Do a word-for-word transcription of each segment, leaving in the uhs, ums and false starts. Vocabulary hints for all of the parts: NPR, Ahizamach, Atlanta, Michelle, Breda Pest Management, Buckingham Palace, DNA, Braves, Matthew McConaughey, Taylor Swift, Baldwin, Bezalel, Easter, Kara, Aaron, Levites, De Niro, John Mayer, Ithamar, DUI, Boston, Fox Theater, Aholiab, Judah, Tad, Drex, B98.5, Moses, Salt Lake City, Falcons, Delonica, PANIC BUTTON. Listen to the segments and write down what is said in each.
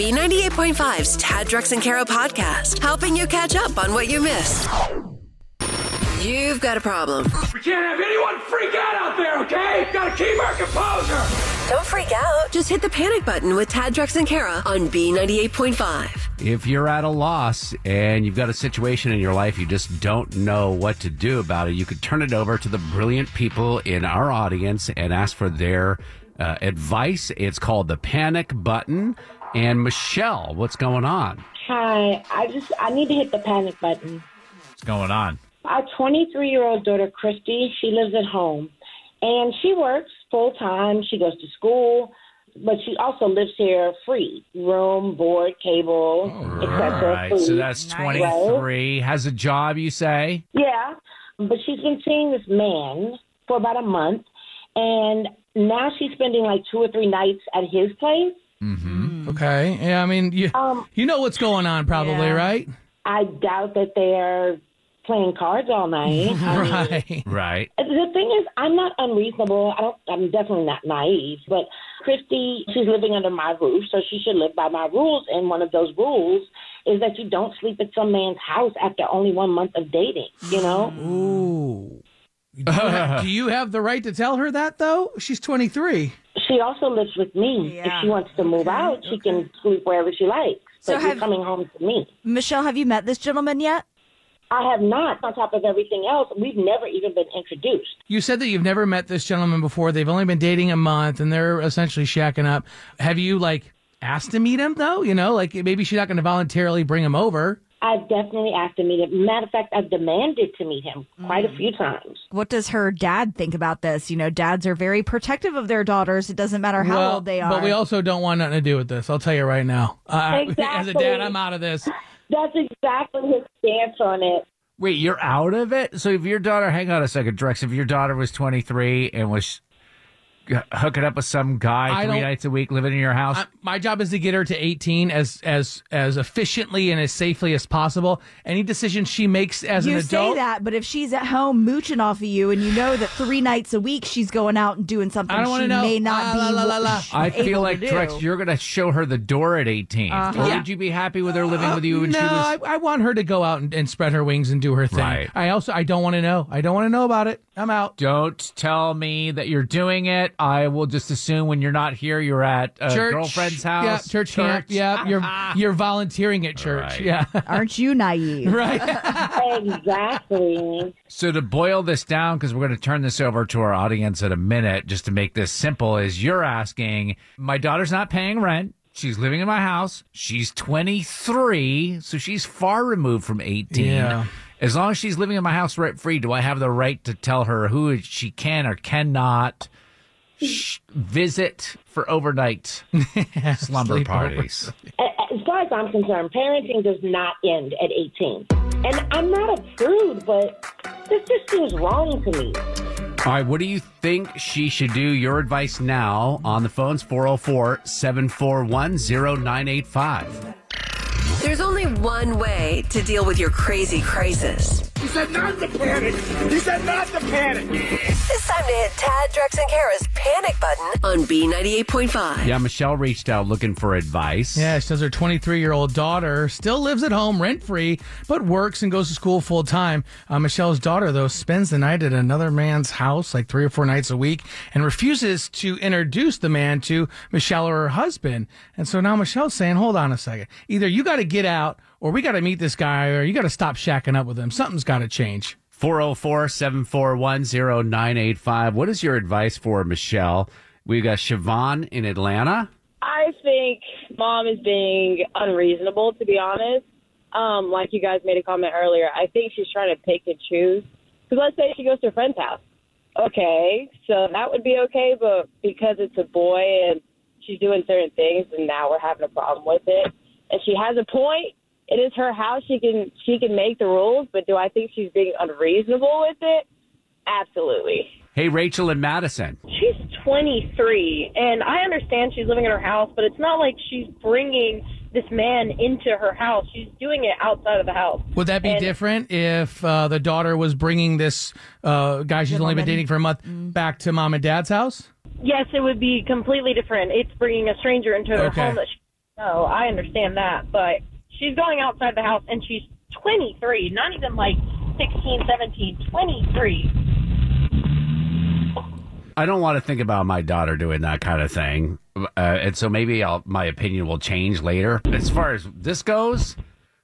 B ninety-eight point five's Tad, Drex, and Kara podcast, helping you catch up on what you missed. You've got a problem. We can't have anyone freak out out there, okay? Gotta keep our composure. Don't freak out. Just hit the panic button with Tad, Drex, and Kara on B ninety-eight point five. If you're at a loss and you've got a situation in your life you just don't know what to do about it, you could turn it over to the brilliant people in our audience and ask for their uh, advice. It's called the Panic Button. And Michelle, what's going on? Hi, I just, I need to hit the panic button. What's going on? Our twenty-three-year-old daughter, Christy, she lives at home and she works full time. She goes to school. But she also lives here free. Room, board, cable, et cetera. Right. So that's twenty-three. Right? Has a job, you say? Yeah. But she's been seeing this man for about a month. And now she's spending like two or three nights at his place. Mm-hmm. Okay. Yeah, I mean, you, um, you know what's going on probably, yeah. Right? I doubt that they're playing cards all night. Right. I mean, right. The thing is, I'm not unreasonable. I don't, I'm definitely not naive. But Christy, she's living under my roof, so she should live by my rules. And one of those rules is that you don't sleep at some man's house after only one month of dating, you know? Ooh. Do you have, do you have the right to tell her that, though? She's twenty-three. She also lives with me. Yeah. If she wants to move okay. out, she okay. can sleep wherever she likes. So but have, she's coming home to me. Michelle, have you met this gentleman yet? I have not. On top of everything else, we've never even been introduced. You said that you've never met this gentleman before. They've only been dating a month, and they're essentially shacking up. Have you, like, asked to meet him, though? You know, like, maybe she's not going to voluntarily bring him over. I've definitely asked to meet him. Matter of fact, I've demanded to meet him quite mm. a few times. What does her dad think about this? You know, dads are very protective of their daughters. It doesn't matter how well, old they are. But we also don't want nothing to do with this. I'll tell you right now. Uh, exactly. As a dad, I'm out of this. That's exactly his stance on it. Wait, you're out of it? So if your daughter, hang on a second, Drex, if your daughter was twenty-three and was hooking up with some guy three nights a week living in your house? I, my job is to get her to eighteen as as as efficiently and as safely as possible. Any decision she makes as you an adult. You say that, but if she's at home mooching off of you and you know that three nights a week she's going out and doing something I don't she know. may not uh, be la, la, la, la. I feel like, Drex, you're going to show her the door at eighteen. Uh, or yeah. would you be happy with her living uh, with you? When no, she was... I, I want her to go out and, and spread her wings and do her thing. Right. I also, I don't want to know. I don't want to know about it. I'm out. Don't tell me that you're doing it. I will just assume when you're not here, you're at a church. girlfriend's house. Yeah, church, church. camp. Yeah, you're you're volunteering at church. Right. Yeah, aren't you naive? Right. Exactly. So to boil this down, because we're going to turn this over to our audience in a minute, just to make this simple, is you're asking, my daughter's not paying rent. She's living in my house. She's twenty-three, so she's far removed from eighteen. Yeah. As long as she's living in my house rent-free, do I have the right to tell her who she can or cannot visit for overnight slumber Sleep parties? As far as I'm concerned, parenting does not end at eighteen. And I'm not a prude, but this just seems wrong to me. All right, what do you think she should do? Your advice now on the phones, four oh four, seven four one, oh nine eight five. There's only one way to deal with your crazy crisis. He said not to panic. He said not to panic. It's time to hit Tad, Drex, and Kara's panic button on B ninety-eight point five. Yeah, Michelle reached out looking for advice. Yeah, she says her twenty-three-year-old daughter still lives at home rent-free, but works and goes to school full-time. Uh, Michelle's daughter, though, spends the night at another man's house like three or four nights a week and refuses to introduce the man to Michelle or her husband. And so now Michelle's saying, hold on a second. Either you got to get out, or we got to meet this guy, or you got to stop shacking up with him. Something's got to change. four oh four, seven four one, oh nine eight five. What is your advice for Michelle? We've got Siobhan in Atlanta. I think mom is being unreasonable, to be honest. Um, like you guys made a comment earlier, I think she's trying to pick and choose. Because let's say she goes to a friend's house. Okay, so that would be okay, but because it's a boy and she's doing certain things, and now we're having a problem with it. And she has a point. It is her house. She can she can make the rules, but do I think she's being unreasonable with it? Absolutely. Hey, Rachel in Madison. She's twenty-three, and I understand she's living in her house, but it's not like she's bringing this man into her house. She's doing it outside of the house. Would that be and, different if uh, the daughter was bringing this uh, guy she's only been dating for a month back to mom and dad's house? Yes, it would be completely different. It's bringing a stranger into her okay. home that she No, I understand that, but she's going outside the house, and she's twenty-three, not even like sixteen, seventeen, twenty-three. I don't want to think about my daughter doing that kind of thing, uh, and so maybe I'll, my opinion will change later. As far as this goes,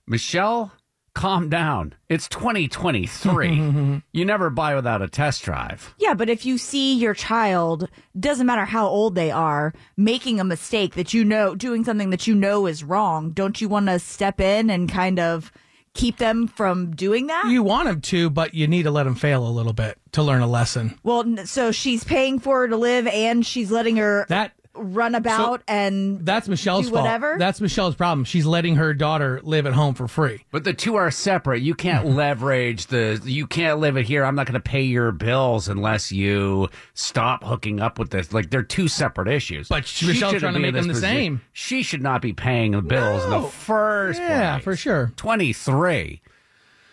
Michelle, calm down. It's twenty twenty-three. You never buy without a test drive. Yeah, but if you see your child, doesn't matter how old they are, making a mistake that you know, doing something that you know is wrong, don't you want to step in and kind of keep them from doing that? You want them to, but you need to let them fail a little bit to learn a lesson. Well, so she's paying for her to live, and she's letting her that run about so, and that's Michelle's do whatever. Fault. That's Michelle's problem. She's letting her daughter live at home for free. But the two are separate. You can't leverage the. You can't live it here. I'm not going to pay your bills unless you stop hooking up with this. Like, they're two separate issues. But she, Michelle's trying to make them the position. Same. She should not be paying the bills no. in the first yeah, place. Yeah, for sure. twenty-three.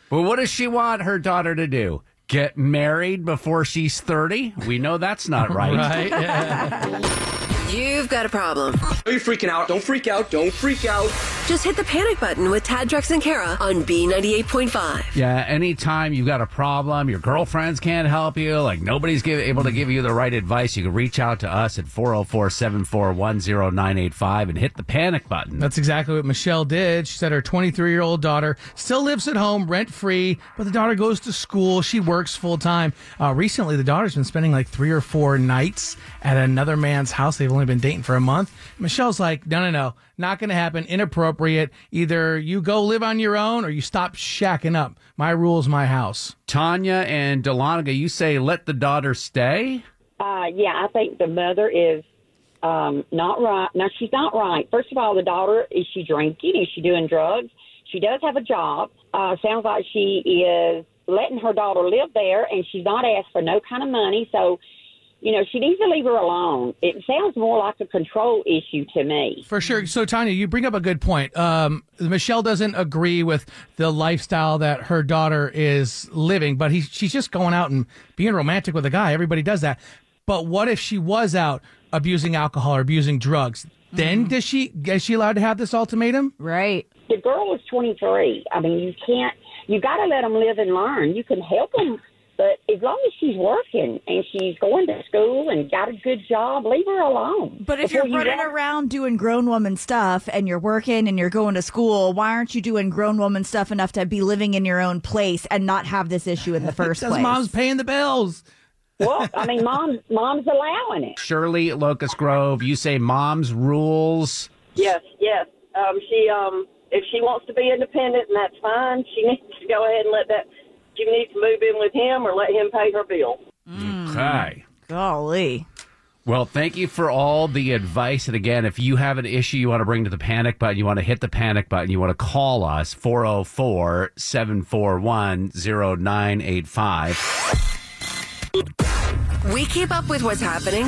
But what does she want her daughter to do? Get married before she's thirty? We know that's not right. Right? Yeah. You've got a problem. Are you freaking out? Don't freak out. Don't freak out. Just hit the panic button with Tad, Drex, and Kara on B ninety-eight point five. Yeah, anytime you've got a problem, your girlfriends can't help you, like nobody's give, able to give you the right advice, you can reach out to us at four oh four, seven four one, oh nine eight five and hit the panic button. That's exactly what Michelle did. She said her twenty-three-year-old daughter still lives at home rent-free, but the daughter goes to school. She works full-time. Uh, recently, the daughter's been spending like three or four nights at another man's house. They've only been dating for a month. Michelle's like, no, no, no, not going to happen. Inappropriate. Either you go live on your own or you stop shacking up. My rules, my house. Tanya and Delonica, you say let the daughter stay? Uh, yeah, I think the mother is um, not right. Now, she's not right. First of all, the daughter, is she drinking? Is she doing drugs? She does have a job. Uh, sounds like she is letting her daughter live there, and she's not asked for no kind of money, so you know, she needs to leave her alone. It sounds more like a control issue to me. For sure. So, Tanya, you bring up a good point. Um, Michelle doesn't agree with the lifestyle that her daughter is living, but he, she's just going out and being romantic with a guy. Everybody does that. But what if she was out abusing alcohol or abusing drugs? Mm-hmm. Then does she, is she allowed to have this ultimatum? Right. The girl is twenty-three. I mean, you can't, you got to let them live and learn. You can help them. But as long as she's working and she's going to school and got a good job, leave her alone. But if you're running around doing grown woman stuff and you're working and you're going to school, why aren't you doing grown woman stuff enough to be living in your own place and not have this issue in the first place? Because mom's paying the bills. Well, I mean, mom, mom's allowing it. Shirley Locust Grove, you say mom's rules. Yes, yes. Um, she, um, if she wants to be independent, and that's fine, she needs to go ahead and let that. You need to move in with him or let him pay her bill. Okay. Golly. Well, thank you for all the advice. And again, if you have an issue you want to bring to the panic button, you want to hit the panic button, you want to call us, four oh four, seven four one, oh nine eight five. We keep up with what's happening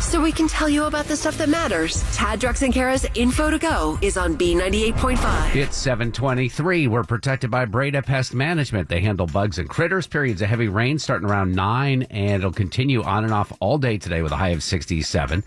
so we can tell you about the stuff that matters. Tad, Drex, and Kara's Info to Go is on B ninety-eight point five. It's seven twenty-three. We're protected by Breda Pest Management. They handle bugs and critters. Periods of heavy rain starting around nine, and it'll continue on and off all day today with a high of sixty-seven.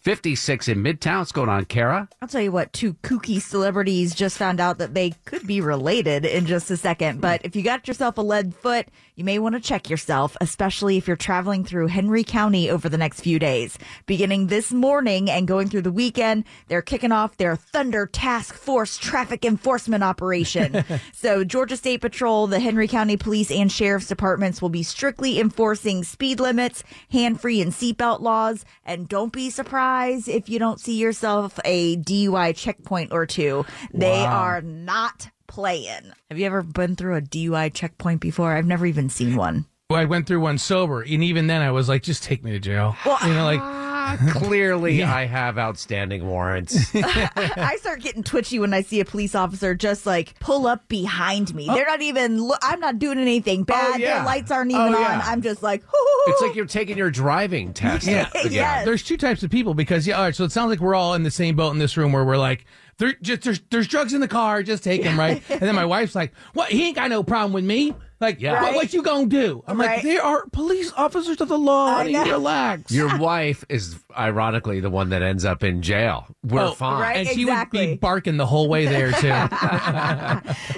fifty-six in Midtown. What's going on, Kara? I'll tell you what, two kooky celebrities just found out that they could be related in just a second. But if you got yourself a lead foot, you may want to check yourself, especially if you're traveling through Henry County over the next few days. Beginning this morning and going through the weekend, they're kicking off their Thunder Task Force Traffic Enforcement Operation. So Georgia State Patrol, the Henry County Police, and Sheriff's Departments will be strictly enforcing speed limits, hand-free and seatbelt laws, and don't be surprised if you don't see yourself a D U I checkpoint or two. They wow. are not playing. Have you ever been through a D U I checkpoint before? I've never even seen one. Well, I went through one sober, and even then I was like, just take me to jail. Well, you know, like uh, clearly yeah. I have outstanding warrants. I start getting twitchy when I see a police officer just like pull up behind me. Oh. They're not even, I'm not doing anything bad. Oh, yeah. Their lights aren't even oh, yeah. on. I'm just like, hoo-hoo-hoo. It's like you're taking your driving test. Yeah. yeah. Yes. There's two types of people because, yeah, all right, so it sounds like we're all in the same boat in this room where we're like, there, just, there's, there's drugs in the car, just take them, right? And then my wife's like, what? He ain't got no problem with me. Like, yeah. right? what, what you gonna do? I'm right. like, they are police officers of the law. Honey, relax. Your wife is ironically the one that ends up in jail. We're oh, fine. Right? And she exactly. would be barking the whole way there, too.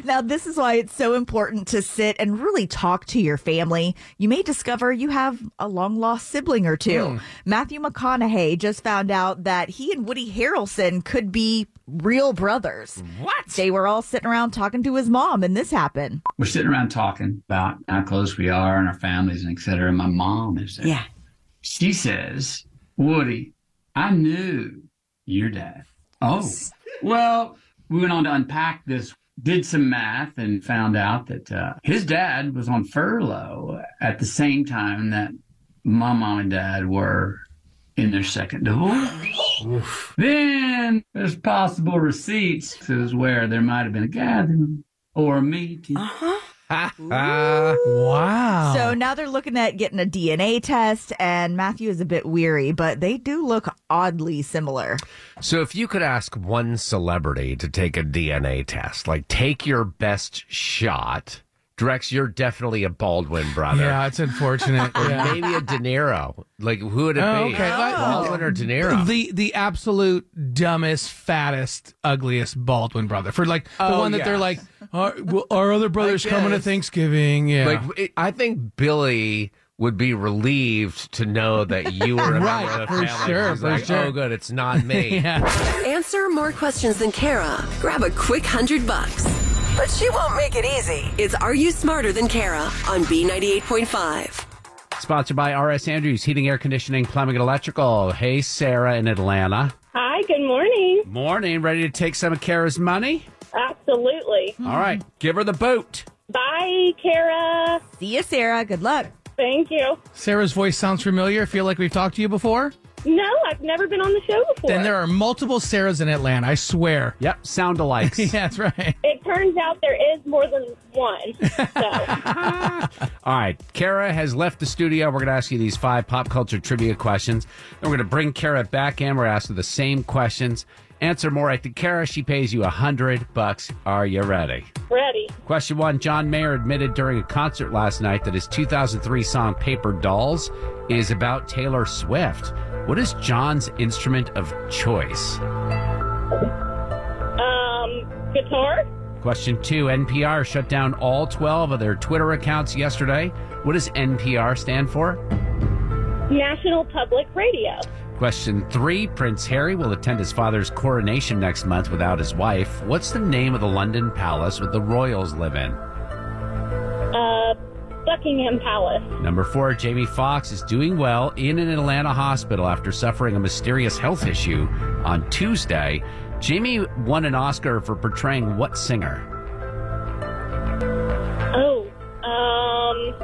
Now, this is why it's so important to sit and really talk to your family. You may discover you have a long-lost sibling or two. Mm. Matthew McConaughey just found out that he and Woody Harrelson could be real brothers. What? They were all sitting around talking to his mom, and this happened. We're sitting around talking about how close we are and our families and et cetera. And my mom is there. Yeah. She says, Woody, I knew your dad. Oh, well, we went on to unpack this, did some math, and found out that uh, his dad was on furlough at the same time that my mom and dad were in their second divorce. Oof. Then there's possible receipts. This is where there might have been a gathering or a meeting. Uh-huh. uh, wow. So now they're looking at getting a D N A test, and Matthew is a bit weary, but they do look oddly similar. So if you could ask one celebrity to take a D N A test, like take your best shot. Drex, you're definitely a Baldwin brother. Yeah, it's unfortunate. Or yeah. maybe a De Niro. Like, who would it oh, be? Okay. Oh. Baldwin or De Niro? The the absolute dumbest, fattest, ugliest Baldwin brother. For, like, the oh, one that yes. they're like, our, our other brother's coming to Thanksgiving. Yeah. Like, it, I think Billy would be relieved to know that you were a right, member of the family. Sure, He's for like, sure. oh, good, it's not me. yeah. Answer more questions than Kara. Grab a quick hundred bucks. But she won't make it easy. It's Are You Smarter Than Kara on B ninety-eight point five. Sponsored by R S Andrews, Heating, Air Conditioning, Plumbing, and Electrical. Hey, Sarah in Atlanta. Hi, good morning. Morning. Ready to take some of Kara's money? Absolutely. Mm. All right. Give her the boot. Bye, Kara. See you, Sarah. Good luck. Thank you. Sarah's voice sounds familiar. Feel like we've talked to you before? No, I've never been on the show before. Then there are multiple Sarahs in Atlanta, I swear. Yep, sound alikes. Yeah, that's right. It turns out there is more than one. So. All right, Kara has left the studio. We're going to ask you these five pop culture trivia questions. Then we're going to bring Kara back in. We're asking the same questions. Answer more right to Kara. She pays you a hundred bucks. Are you ready? Ready. Question one. John Mayer admitted during a concert last night that his two thousand three song Paper Dolls is about Taylor Swift. What is John's instrument of choice? Um, guitar. Question two. N P R shut down all twelve of their Twitter accounts yesterday. What does N P R stand for? National Public Radio. Question three. Prince Harry will attend his father's coronation next month without his wife. What's the name of the London palace that the royals live in? Uh, Buckingham Palace. Number four. Jamie Foxx is doing well in an Atlanta hospital after suffering a mysterious health issue on Tuesday. Jamie won an Oscar for portraying what singer? Oh, um,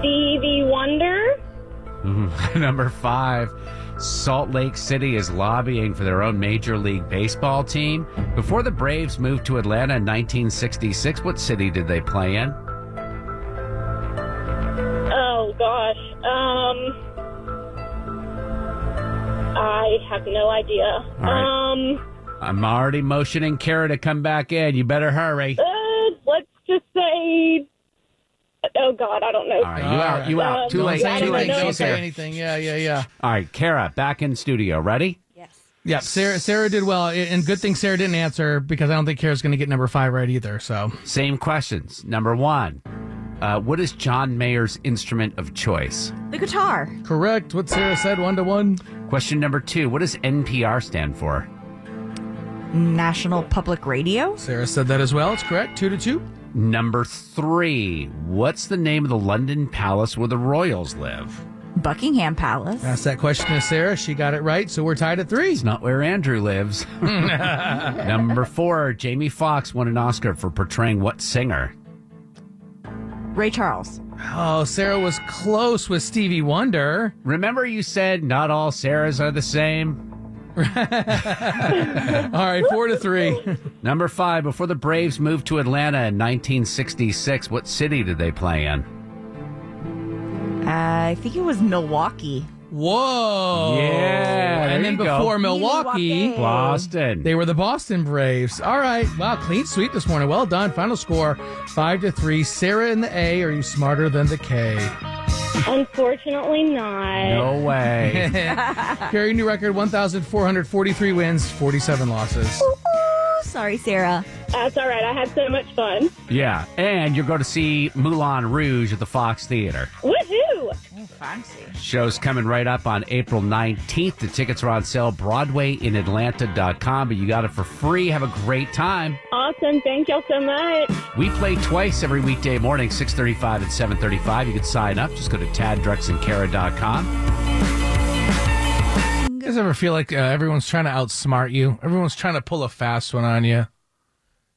Stevie Wonder? Number five, Salt Lake City is lobbying for their own Major League Baseball team. Before the Braves moved to Atlanta in nineteen sixty-six, what city did they play in? Oh, gosh. Um, I have no idea. All right. Um, I'm already motioning Kara to come back in. You better hurry. Uh, let's just say... Oh, God, I don't know. All right, you out, you out. Um, too late, too late. Don't say anything. Yeah, yeah, yeah. All right, Kara, back in studio. Ready? Yes. Yeah, Sarah, Sarah did well, and good thing Sarah didn't answer because I don't think Kara's going to get number five right either. So, same questions. Number one, uh, what is John Mayer's instrument of choice? The guitar. Correct. What Sarah said, one to one. Question number two, what does N P R stand for? National Public Radio. Sarah said that as well. It's correct. Two to two. Number three, what's the name of the London palace where the royals live? Buckingham Palace. Asked that question to Sarah. She got it right, so we're tied at three. It's not where Andrew lives. Number four, Jamie Foxx won an Oscar for portraying what singer? Ray Charles. Oh, Sarah was close with Stevie Wonder. Remember you said not all Sarahs are the same? All right, four to three. Number five, before the Braves moved to Atlanta in nineteen sixty-six, what city did they play in? Uh, I think it was Milwaukee. Whoa. Yeah. And then before Milwaukee, Milwaukee, Boston. They were the Boston Braves. All right. Wow. Clean sweep this morning. Well done. Final score five to three. Sarah in the A. Are you smarter than the K? Unfortunately not. No way. Carrie, new record, one thousand four hundred forty-three wins, forty-seven losses. Ooh, ooh, sorry, Sarah. That's all right. I had so much fun. Yeah, and you're going to see Moulin Rouge at the Fox Theater. Woohoo! Ooh, fancy. Show's coming right up on April nineteenth. The tickets are on sale, Broadway in Atlanta dot com, but you got it for free. Have a great time. Awesome. Thank y'all so much. We play twice every weekday morning, six thirty-five and seven thirty-five. You can sign up. Just go to Tad, Drex, and Kara dot com. You guys ever feel like uh, everyone's trying to outsmart you? Everyone's trying to pull a fast one on you?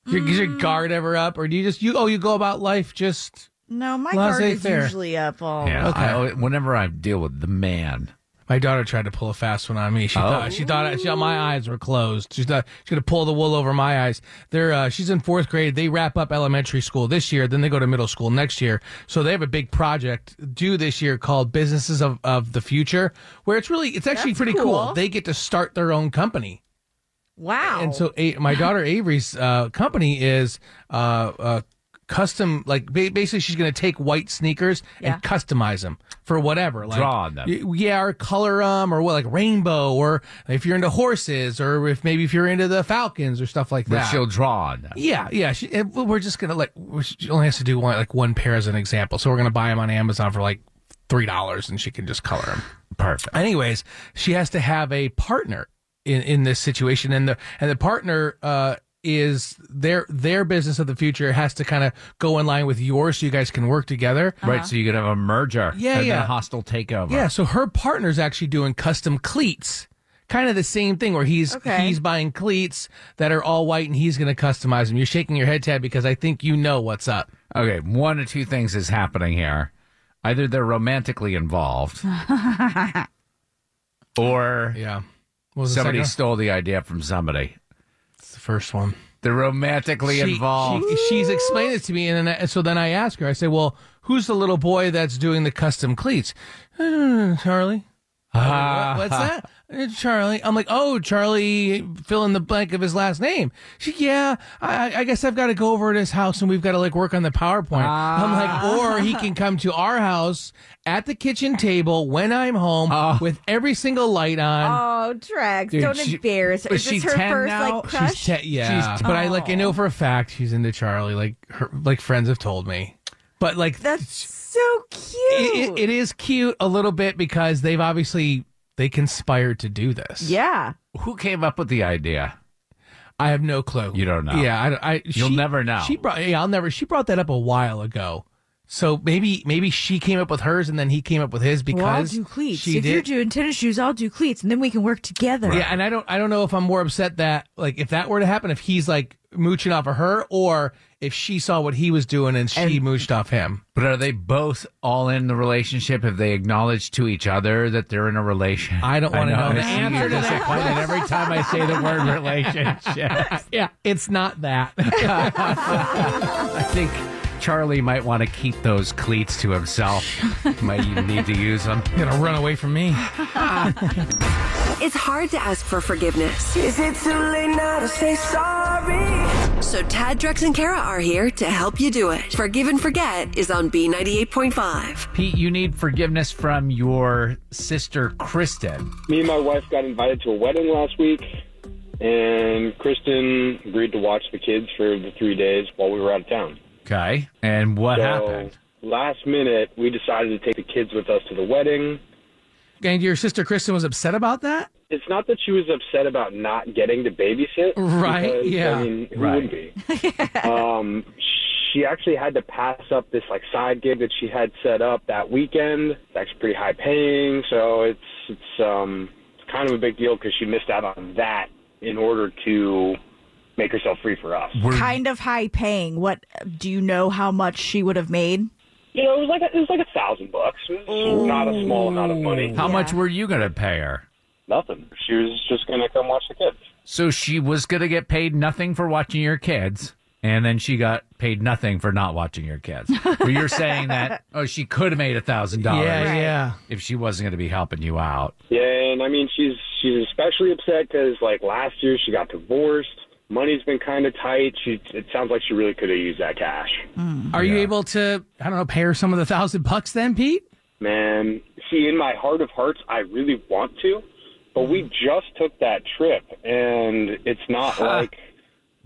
Your, mm. Is your guard ever up? Or do you just, you oh, you go about life just... No, my guard is usually up all yeah, okay. I, whenever I deal with the man. My daughter tried to pull a fast one on me. She oh. thought she thought she, my eyes were closed. She thought she was going to pull the wool over my eyes. They're, uh, she's in fourth grade. They wrap up elementary school this year. Then they go to middle school next year. So they have a big project due this year called Businesses of, of the Future, where it's really, it's actually That's pretty cool. cool. They get to start their own company. Wow. And so a, my daughter Avery's uh, company is... Uh, uh, Custom, like basically, she's going to take white sneakers yeah. and customize them for whatever. Like, draw on them, yeah, or color them, or what, like rainbow, or if you're into horses, or if maybe if you're into the Falcons or stuff like that. But she'll draw on them. Yeah, yeah. She, we're just gonna like she only has to do one, like one pair as an example. So we're gonna buy them on Amazon for like three dollars, and she can just color them. Perfect. Anyways, she has to have a partner in in this situation, and the and the partner. uh is their their business of the future has to kind of go in line with yours so you guys can work together. Uh-huh. Right, so you could have a merger. Yeah, and yeah. a hostile takeover. Yeah, so her partner's actually doing custom cleats. Kind of the same thing where he's okay. he's buying cleats that are all white and he's going to customize them. You're shaking your head, Tad, because I think you know what's up. Okay, one of two things is happening here. Either they're romantically involved or yeah. somebody the stole the idea from somebody. First one. They're romantically she, involved. She, she's explained it to me, and, then I, and so then I ask her, I say, well, who's the little boy that's doing the custom cleats? Uh, Charlie. Uh, what, what's that? Uh, Charlie. I'm like, oh, Charlie, fill in the blank of his last name. She, yeah, I, I guess I've got to go over to his house, and we've got to, like, work on the PowerPoint. Uh, I'm like, or he can come to our house at the kitchen table when I'm home uh, with every single light on. Oh, Drex, dude, don't she, embarrass her. Is she this her first now? Like crush? She's ten, yeah, she's, but oh. I like I know for a fact she's into Charlie. Like her, like friends have told me. But like that's so cute. It, it, it is cute a little bit because they've obviously they conspired to do this. Yeah. Who came up with the idea? I have no clue. You don't know. Yeah, I. I You'll she, never know. She brought. Yeah, I'll never. She brought that up a while ago. So maybe maybe she came up with hers and then he came up with his because well, I'll do cleats. She if did. You're doing tennis shoes, I'll do cleats and then we can work together. Right. Yeah, and I don't I don't know if I'm more upset that like if that were to happen, if he's like mooching off of her or if she saw what he was doing and she and, mooched off him. But are they both all in the relationship? Have they acknowledged to each other that they're in a relationship? I don't want to know. know. The answer to that every time I say the word relationship. Yeah, it's not that. I think Charlie might want to keep those cleats to himself. Might even need to use them. You're gonna run away from me. It's hard to ask for forgiveness. Is it too late now to say sorry? So Tad, Drex, and Kara are here to help you do it. Forgive and Forget is on B ninety-eight point five. Pete, you need forgiveness from your sister, Kristen. Me and my wife got invited to a wedding last week. And Kristen agreed to watch the kids for the three days while we were out of town. Okay, and what so, happened? Last minute, we decided to take the kids with us to the wedding. And your sister Kristen was upset about that? It's not that she was upset about not getting to babysit. Right, because, yeah. I mean, who right. wouldn't be? yeah. Um, she actually had to pass up this like side gig that she had set up that weekend. It's actually pretty high paying, so it's, it's, um, it's kind of a big deal because she missed out on that in order to... make herself free for us. We're... Kind of high paying. What do you know? How much she would have made? You know, it was like a, it was like a thousand bucks. It was not a small amount of money. How yeah. much were you going to pay her? Nothing. She was just going to come watch the kids. So she was going to get paid nothing for watching your kids, And then she got paid nothing for not watching your kids. But you're saying that, oh, she could have made a thousand dollars yeah, right. yeah. if she wasn't going to be helping you out. Yeah, and I mean, she's she's especially upset because, like, last year she got divorced. Money's been kind of tight. She, it sounds like she really could have used that cash. Mm. Are yeah. you able to, I don't know, pay her some of the thousand bucks then, Pete? Man, see, in my heart of hearts, I really want to. But we just took that trip, and it's not huh. like...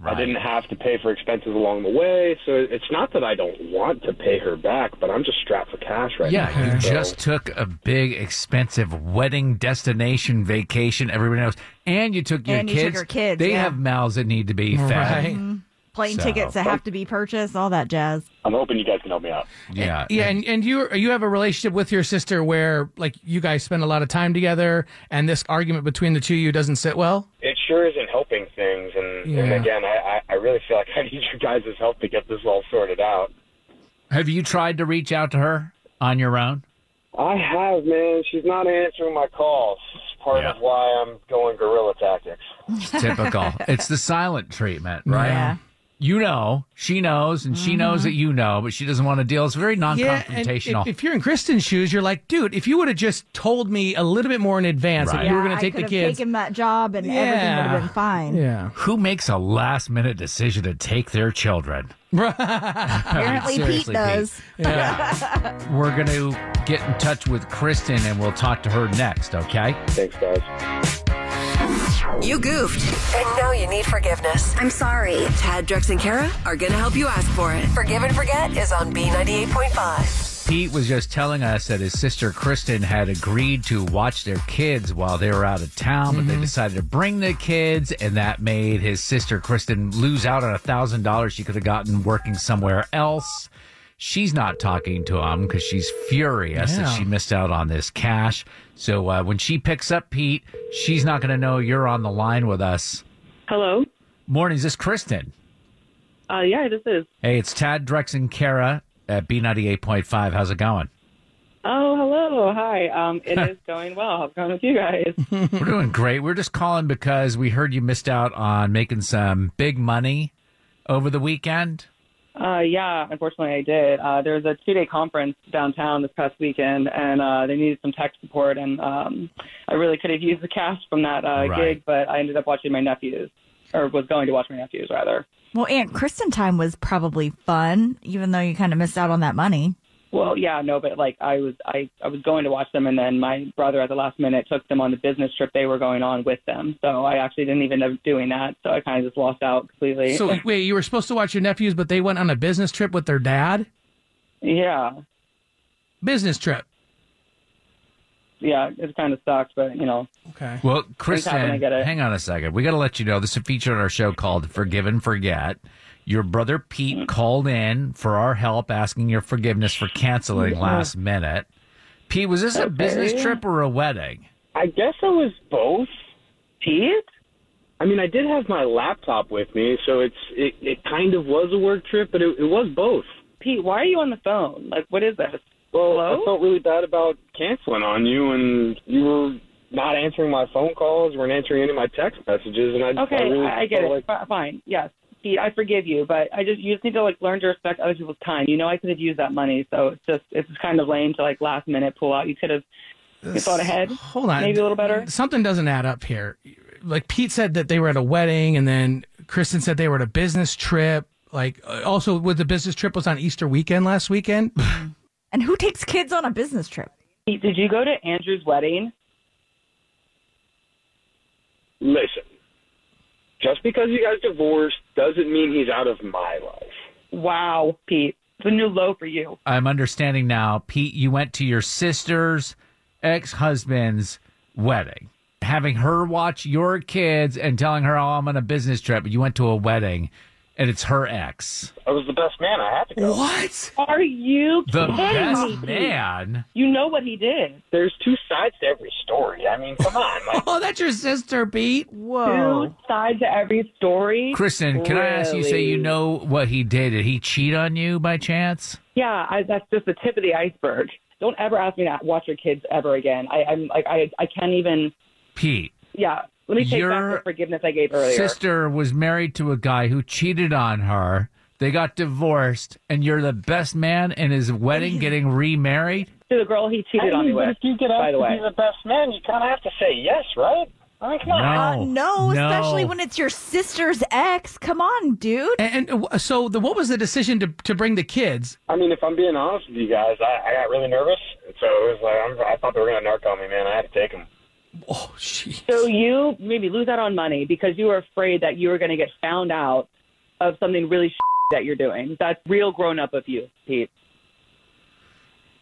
Right. I didn't have to pay for expenses along the way, so it's not that I don't want to pay her back, but I'm just strapped for cash right yeah, now. Yeah, you so. just took a big, expensive wedding destination vacation, everybody knows, and you took your and kids. And you took her kids, They yeah. have mouths that need to be fed. Right. Mm-hmm. Plane so. tickets that have to be purchased, all that jazz. I'm hoping you guys can help me out. Yeah. And, yeah, and, and you you have a relationship with your sister where, like, you guys spend a lot of time together, and this argument between the two of you doesn't sit well? It sure isn't helping things, and, yeah. and again, I, I really feel like I need your guys' help to get this all sorted out. Have you tried to reach out to her on your own? I have, man. She's not answering my calls. Part yeah. of why I'm going guerrilla tactics. It's typical. It's the silent treatment, right? Yeah. You know, she knows, and she mm-hmm. knows that you know, but she doesn't want to deal. It's very non-confrontational. Yeah, if, if you're in Kristen's shoes, you're like, dude, if you would have just told me a little bit more in advance right. that yeah, you were going to take the kids. I could have taken that job, and yeah. everything would have been fine. Yeah. Who makes a last-minute decision to take their children? Apparently Pete does. Pete. Yeah. We're going to get in touch with Kristen, and we'll talk to her next, okay? Thanks, guys. You goofed. And now you need forgiveness. I'm sorry. Tad, Drex, and Kara are going to help you ask for it. Forgive and Forget is on B ninety-eight point five. Pete was just telling us that his sister Kristen had agreed to watch their kids while they were out of town, mm-hmm. but they decided to bring the kids, and that made his sister Kristen lose out on a thousand dollars she could have gotten working somewhere else. She's not talking to him because she's furious yeah. that she missed out on this cash. So uh, when she picks up Pete, she's not going to know you're on the line with us. Hello. Morning. Is this Kristen? Uh, yeah, this is. Hey, it's Tad, Drex, and Kara at B ninety-eight point five. How's it going? Oh, hello. Hi. Um, it is going well. How's it going with you guys? We're doing great. We're just calling because we heard you missed out on making some big money over the weekend. Uh, yeah, unfortunately I did. Uh, there was a two-day conference downtown this past weekend, and uh, they needed some tech support, and um, I really could have used the cash from that uh, right. gig, but I ended up watching my nephews, or was going to watch my nephews, rather. Well, Aunt Kristen time was probably fun, even though you kind of missed out on that money. Well, yeah, no, but like I was I, I was going to watch them, and then my brother at the last minute took them on the business trip they were going on with them. So I actually didn't even end up doing that. So I kind of just lost out completely. So wait, you were supposed to watch your nephews, but they went on a business trip with their dad? Yeah. Business trip. Yeah, it kind of sucked, but, you know. Okay. Well, Kristen, hang on a second. We got to let you know, this is a feature on our show called Forgive and Forget. Your brother Pete called in for our help asking your forgiveness for canceling yeah. last minute. Pete, was this okay. a business trip or a wedding? I guess it was both. Pete? I mean, I did have my laptop with me, so it's it, it kind of was a work trip, but it, it was both. Pete, why are you on the phone? Like, what is this? Well, hello? I felt really bad about canceling on you, and you were not answering my phone calls, weren't answering any of my text messages, and I, okay, I really I get it. Like... Fine, yes. Pete, I forgive you, but I just you just need to like learn to respect other people's time. You know, I could have used that money, so it's just it's kind of lame to like last minute pull out. You could have you thought ahead, hold on, maybe a little better. Something doesn't add up here. Like Pete said that they were at a wedding, and then Kristen said they were at a business trip. Like also, with the business trip was on Easter weekend last weekend. And who takes kids on a business trip? Pete, did you go to Andrew's wedding? Listen. Just because you guys divorced doesn't mean he's out of my life. Wow, Pete. It's a new low for you. I'm understanding now. Pete, you went to your sister's ex-husband's wedding. Having her watch your kids and telling her, oh, I'm on a business trip, but you went to a wedding, and it's her ex. I was the best man. I had to go. What? Are you kidding me? The best man? You know what he did. There's two sides to every story. I mean, come on. Like, oh, that's your sister, Pete. Whoa. Two sides to every story? Kristen, can really? I ask you, say you know what he did. Did he cheat on you by chance? Yeah, I, that's just the tip of the iceberg. Don't ever ask me to watch your kids ever again. I, I'm like, I, I can't even. Pete. Yeah. Let me take Your back the forgiveness I gave earlier. Sister was married to a guy who cheated on her. They got divorced, and you're the best man in his wedding, getting remarried to the girl he cheated I mean, on me with. If you get out by the way, be the best man, you kind of have to say yes, right? I mean, come on. No, uh, no, no, especially when it's your sister's ex. Come on, dude. And, and so, the, what was the decision to to bring the kids? I mean, if I'm being honest with you guys, I, I got really nervous, and so it was like I'm, I thought they were going to narc on me, man. I had to take them. Oh, jeez. So you maybe lose out on money because you were afraid that you were going to get found out of something really. Sh- that you're doing. That's real grown up of you, Pete.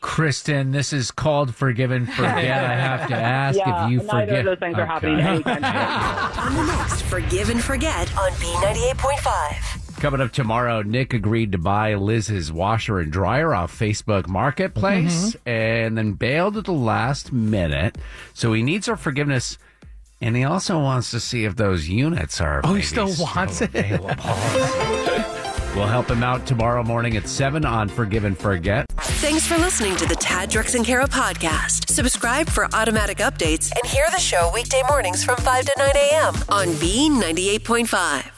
Kristen, this is called Forgive and Forget. I have to ask yeah, if you forgive. Neither of those things okay. are happening anytime soon. On the next Forgive and Forget on B ninety-eight point five. Coming up tomorrow, Nick agreed to buy Liz's washer and dryer off Facebook Marketplace mm-hmm. and then bailed at the last minute. So he needs our forgiveness. And he also wants to see if those units are available. Oh, he still wants still it. We'll help him out tomorrow morning at seven on Forgive and Forget. Thanks for listening to the Tad, Drex, and Kara podcast. Subscribe for automatic updates and hear the show weekday mornings from five to nine a.m. on B ninety-eight point five.